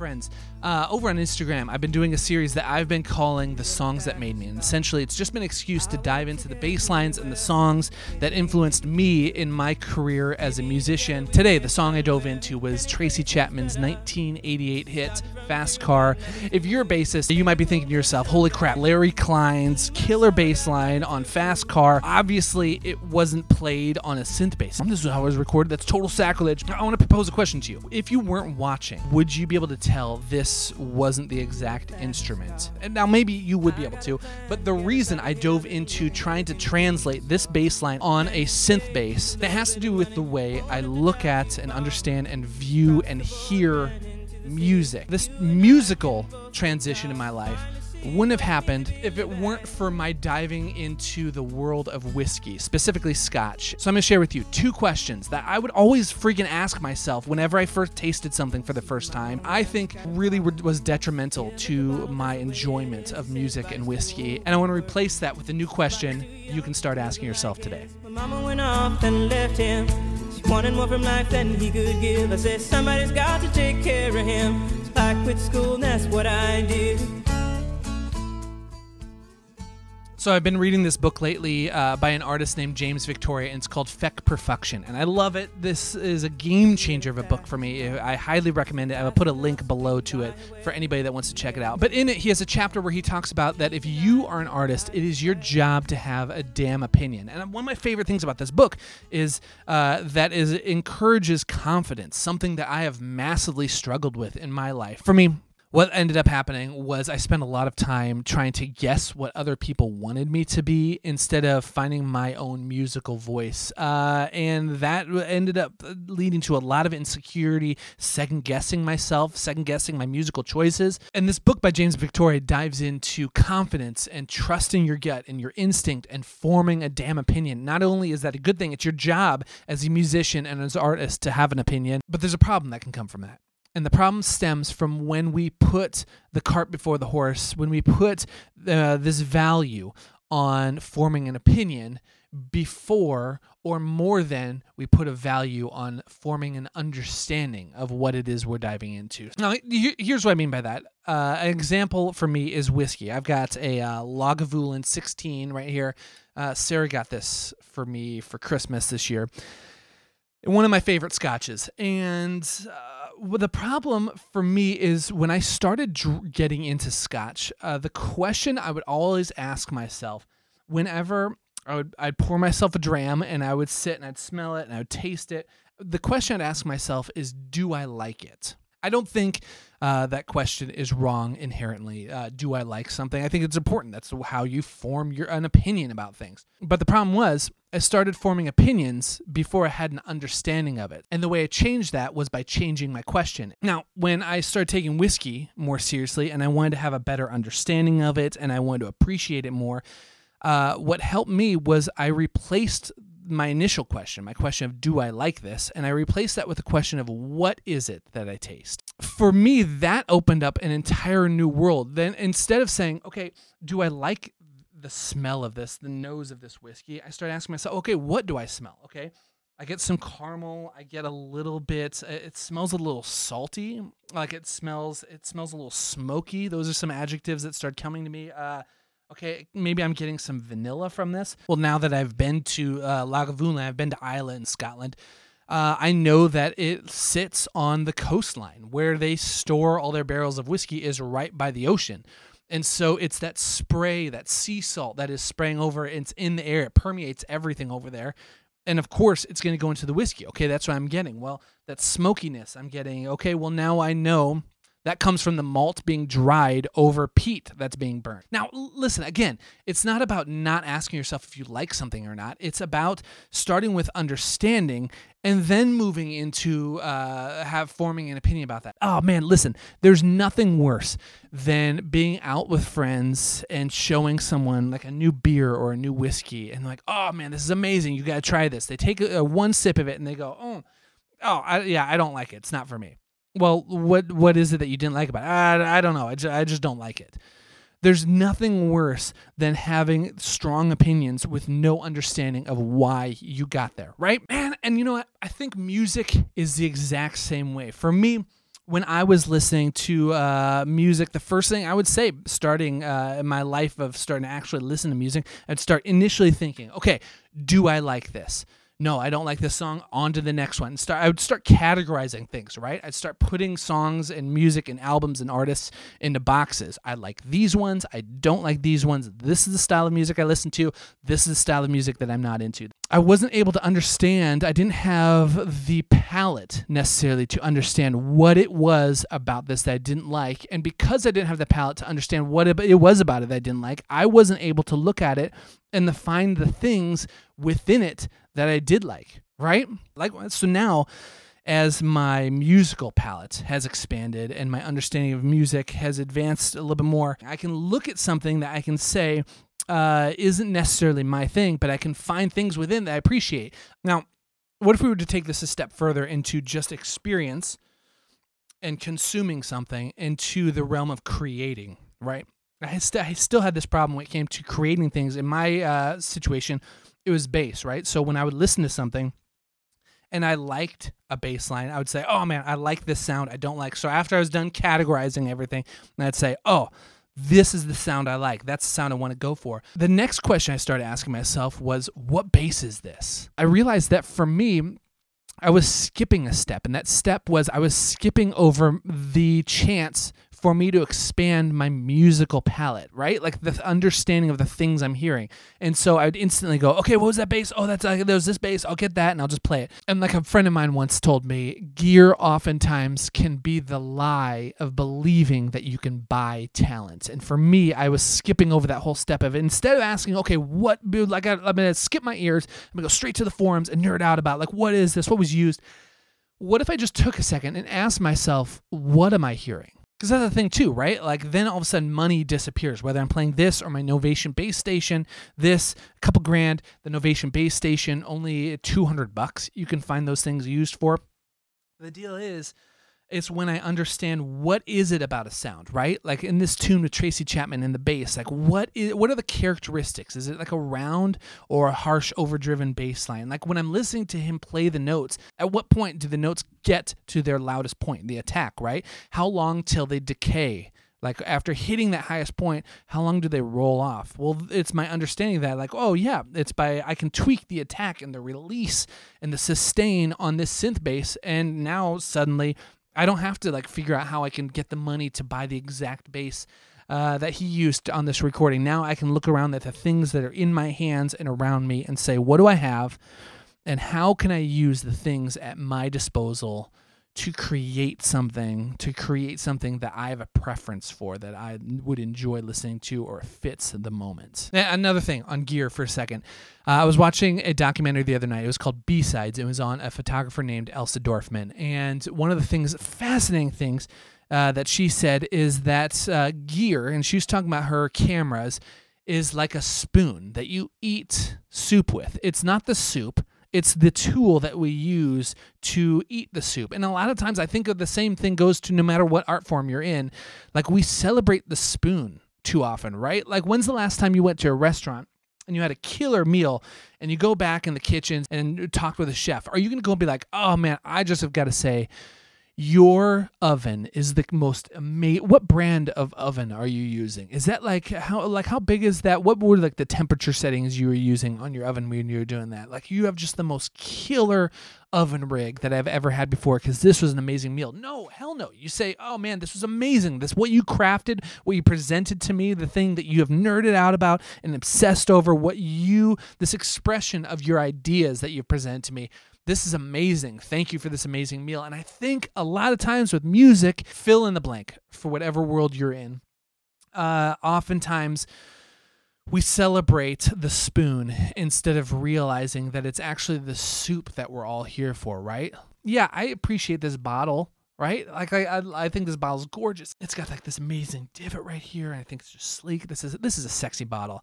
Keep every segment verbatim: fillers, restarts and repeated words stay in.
friends, uh, over on Instagram, I've been doing a series that I've been calling The Songs That Made Me. And essentially, it's just been an excuse to dive into the bass lines and the songs that influenced me in my career as a musician. Today, the song I dove into was Tracy Chapman's nineteen eighty-eight hit, Fast Car. If you're a bassist, you might be thinking to yourself, holy crap, Larry Klein's killer bass line on Fast Car. Obviously, it wasn't played on a synth bass. This is how it was recorded. That's total sacrilege. I want to propose a question to you. If you weren't watching, would you be able to tell this wasn't the exact instrument? And now maybe you would be able to, but the reason I dove into trying to translate this bass line on a synth bass, that has to do with the way I look at and understand and view and hear music. This musical transition in my life wouldn't have happened if it weren't for my diving into the world of whiskey, specifically scotch. So I'm going to share with you two questions that I would always freaking ask myself whenever I first tasted something for the first time. I think really was detrimental to my enjoyment of music and whiskey. And I want to replace that with a new question you can start asking yourself today. My mama went off and left him. She wanted more from life than he could give. I said, somebody's got to take care of him. So I quit school and that's what I did. So I've been reading this book lately uh, by an artist named James Victoria, and it's called Feck Perfection, and I love it. This is a game changer of a book for me. I highly recommend it. I'll put a link below to it for anybody that wants to check it out. But in it, he has a chapter where he talks about that if you are an artist, it is your job to have a damn opinion. And one of my favorite things about this book is uh, that is it encourages confidence, something that I have massively struggled with in my life. For me, what ended up happening was I spent a lot of time trying to guess what other people wanted me to be instead of finding my own musical voice. Uh, and that ended up leading to a lot of insecurity, second-guessing myself, second-guessing my musical choices. And this book by James Victoria dives into confidence and trusting your gut and your instinct and forming a damn opinion. Not only is that a good thing, it's your job as a musician and as an artist to have an opinion, but there's a problem that can come from that. And the problem stems from when we put the cart before the horse, when we put uh, this value on forming an opinion before or more than we put a value on forming an understanding of what it is we're diving into. Now, here's what I mean by that. Uh, an example for me is whiskey. I've got a uh, Lagavulin sixteen right here. Uh, Sarah got this for me for Christmas this year. One of my favorite scotches. And uh, well, the problem for me is when I started dr- getting into scotch, uh, the question I would always ask myself whenever I would, I'd pour myself a dram and I would sit and I'd smell it and I would taste it, the question I'd ask myself is, do I like it? I don't think uh, that question is wrong inherently. Uh, do I like something? I think it's important. That's how you form your an opinion about things. But the problem was I started forming opinions before I had an understanding of it. And the way I changed that was by changing my question. Now, when I started taking whiskey more seriously and I wanted to have a better understanding of it and I wanted to appreciate it more, uh, what helped me was I replaced my initial question, my question of do I like this? And I replaced that with a question of what is it that I taste? For me, that opened up an entire new world. Then instead of saying, okay, do I like the smell of this, the nose of this whiskey? I started asking myself, okay, what do I smell? Okay, I get some caramel. I get a little bit, it smells a little salty. Like it smells, it smells a little smoky. Those are some adjectives that started coming to me. Uh, Okay, maybe I'm getting some vanilla from this. Well, now that I've been to uh, Lagavulin, I've been to Islay in Scotland, uh, I know that it sits on the coastline where they store all their barrels of whiskey is right by the ocean. And so it's that spray, that sea salt that is spraying over. It's in the air. It permeates everything over there. And, of course, it's going to go into the whiskey. Okay, that's what I'm getting. Well, that smokiness I'm getting. Okay, well, now I know that comes from the malt being dried over peat that's being burned. Now, listen, again, it's not about not asking yourself if you like something or not. It's about starting with understanding and then moving into uh, have forming an opinion about that. Oh, man, listen, there's nothing worse than being out with friends and showing someone like a new beer or a new whiskey and like, oh, man, this is amazing. You got to try this. They take a, a one sip of it and they go, oh, oh I, yeah, I don't like it. It's not for me. Well, what what is it that you didn't like about it? I, I don't know. I just, I just don't like it. There's nothing worse than having strong opinions with no understanding of why you got there, right? Man, and you know what? I think music is the exact same way. For me, when I was listening to uh, music, the first thing I would say, starting uh, in my life of starting to actually listen to music, I'd start initially thinking, okay, do I like this? No, I don't like this song. On to the next one. Start, I would start categorizing things, right? I'd start putting songs and music and albums and artists into boxes. I like these ones. I don't like these ones. This is the style of music I listen to. This is the style of music that I'm not into. I wasn't able to understand, I didn't have the palate necessarily to understand what it was about this that I didn't like. And because I didn't have the palate to understand what it was about it that I didn't like, I wasn't able to look at it and to find the things within it that I did like, right? Like, so now, as my musical palette has expanded and my understanding of music has advanced a little bit more, I can look at something that I can say, Uh, isn't necessarily my thing, but I can find things within that I appreciate. Now, what if we were to take this a step further into just experience and consuming something into the realm of creating, right? I, st- I still had this problem when it came to creating things. In my uh, situation, it was bass, right? So when I would listen to something and I liked a bass line, I would say, oh man, I like this sound I don't like. So after I was done categorizing everything, I'd say, oh, this is the sound I like. That's the sound I want to go for. The next question I started asking myself was, what bass is this? I realized that for me, I was skipping a step, and that step was I was skipping over the chance for me to expand my musical palette, right? Like the understanding of the things I'm hearing. And so I'd instantly go, okay, what was that bass? Oh, that's uh, there was this bass. I'll get that and I'll just play it. And like a friend of mine once told me, gear oftentimes can be the lie of believing that you can buy talent. And for me, I was skipping over that whole step of it. Instead of asking, okay, what, like I, I'm gonna skip my ears, I'm gonna go straight to the forums and nerd out about like, what is this? What was used? What if I just took a second and asked myself, what am I hearing? Because that's the thing too, right? Like then all of a sudden money disappears. Whether I'm playing this or my Novation Bass Station, this, a couple grand, the Novation Bass Station, only two hundred bucks you can find those things used for. The deal is, it's when I understand what is it about a sound, right? Like in this tune with Tracy Chapman in the bass, like what is, what are the characteristics? Is it like a round or a harsh overdriven bass line? Like when I'm listening to him play the notes, at what point do the notes get to their loudest point, the attack, right? How long till they decay? Like after hitting that highest point, how long do they roll off? Well, it's my understanding that like, oh yeah, it's by, I can tweak the attack and the release and the sustain on this synth bass. And now suddenly, I don't have to like figure out how I can get the money to buy the exact bass uh, that he used on this recording. Now I can look around at the things that are in my hands and around me and say, what do I have and how can I use the things at my disposal to create something, to create something that I have a preference for, that I would enjoy listening to or fits the moment. Now, another thing on gear for a second. Uh, I was watching a documentary the other night. It was called B-Sides. It was on a photographer named Elsa Dorfman. And one of the things, fascinating things uh, that she said is that uh, gear, and she was talking about her cameras, is like a spoon that you eat soup with. It's not the soup. It's the tool that we use to eat the soup. And a lot of times I think of the same thing goes to no matter what art form you're in. Like we celebrate the spoon too often, right? Like when's the last time you went to a restaurant and you had a killer meal and you go back in the kitchen and talk with a chef? Are you going to go and be like, oh man, I just have got to say, your oven is the most amazing. What brand of oven are you using? Is that like how like how big is that? What were like the temperature settings you were using on your oven when you were doing that? Like you have just the most killer oven rig that I've ever had before because this was an amazing meal. No, hell no. You say, oh man, this was amazing. This what you crafted, what you presented to me, the thing that you have nerded out about and obsessed over, what you this expression of your ideas that you present to me. This is amazing. Thank you for this amazing meal. And I think a lot of times with music, fill in the blank for whatever world you're in. Uh, oftentimes, we celebrate the spoon instead of realizing that it's actually the soup that we're all here for, right? Yeah, I appreciate this bottle, right? Like I, I, I think this bottle's gorgeous. It's got like this amazing divot right here, and I think it's just sleek. This is this is a sexy bottle,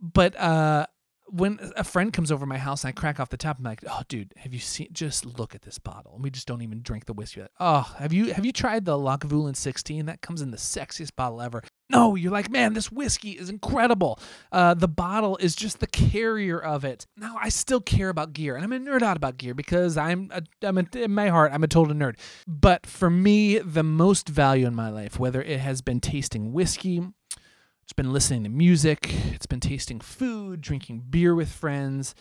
but uh. when a friend comes over my house and I crack off the top, I'm like, "Oh, dude, have you seen? Just look at this bottle." And we just don't even drink the whiskey. Like, oh, have you have you tried the Lagavulin sixteen? That comes in the sexiest bottle ever. No, you're like, man, this whiskey is incredible. Uh, the bottle is just the carrier of it. Now, I still care about gear, and I'm a nerd out about gear because I'm, a, I'm a, in my heart, I'm a total nerd. But for me, the most value in my life, whether it has been tasting whiskey, it's been listening to music, it's been tasting food, drinking beer with friends,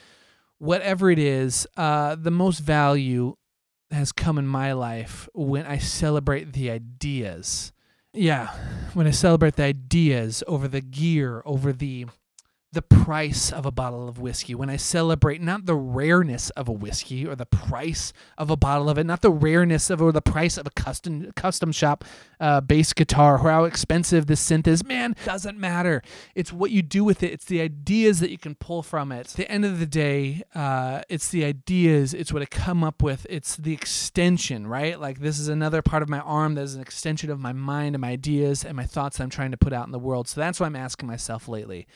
whatever it is, uh, the most value has come in my life when I celebrate the ideas. Yeah, when I celebrate the ideas over the gear, over the the price of a bottle of whiskey, when I celebrate not the rareness of a whiskey or the price of a bottle of it, not the rareness of or the price of a custom custom shop uh, bass guitar or how expensive this synth is, man, doesn't matter. It's what you do with it. It's the ideas that you can pull from it. At the end of the day, uh, it's the ideas. It's what I come up with. It's the extension, right? Like this is another part of my arm that is an extension of my mind and my ideas and my thoughts that I'm trying to put out in the world. So that's what I'm asking myself lately.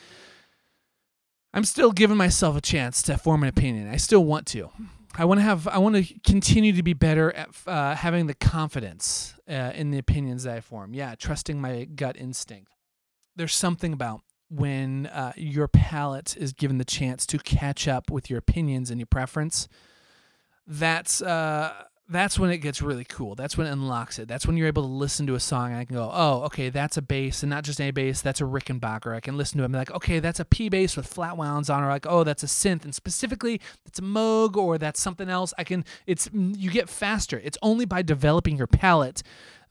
I'm still giving myself a chance to form an opinion. I still want to. I want to have. I want to continue to be better at uh, having the confidence uh, in the opinions that I form. Yeah, trusting my gut instinct. There's something about when uh, your palate is given the chance to catch up with your opinions and your preference. That's uh, that's when it gets really cool. That's when it unlocks it. That's when you're able to listen to a song and I can go, oh, okay, that's a bass, and not just any bass, that's a Rickenbacker. I can listen to it and be like, okay, that's a P bass with flat wounds on, or like, oh, that's a synth, and specifically that's a Moog or that's something else. I can, it's, you get faster. It's only by developing your palate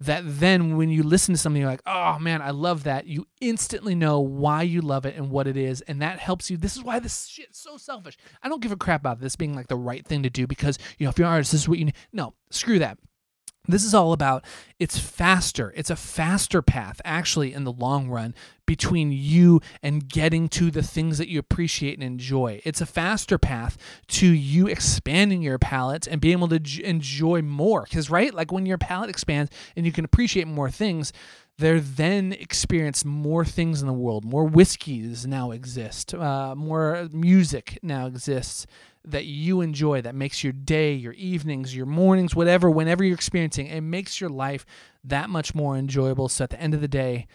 that then when you listen to something, you're like, oh man, I love that. You instantly know why you love it and what it is, and that helps you. This is why this shit's so selfish. I don't give a crap about this being like the right thing to do because, you know, if you're an artist, this is what you need. No, screw that. This is all about, it's faster. It's a faster path, actually, in the long run between you and getting to the things that you appreciate and enjoy. It's a faster path to you expanding your palate and being able to j- enjoy more. Because, right, like when your palate expands and you can appreciate more things, there then experience more things in the world. More whiskeys now exist. Uh, more music now exists that you enjoy, that makes your day, your evenings, your mornings, whatever, whenever you're experiencing, it makes your life that much more enjoyable. So at the end of the day,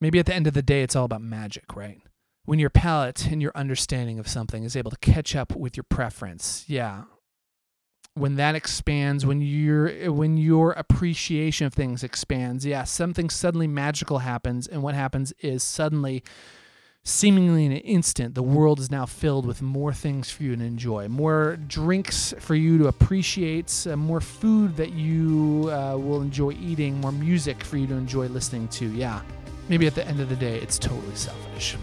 maybe at the end of the day, it's all about magic, right? When your palate and your understanding of something is able to catch up with your preference, yeah. When that expands, when your when your appreciation of things expands, yeah, something suddenly magical happens, and what happens is suddenly, seemingly in an instant, the world is now filled with more things for you to enjoy, more drinks for you to appreciate, uh, more food that you uh, will enjoy eating, more music for you to enjoy listening to. Yeah, maybe at the end of the day, it's totally selfish.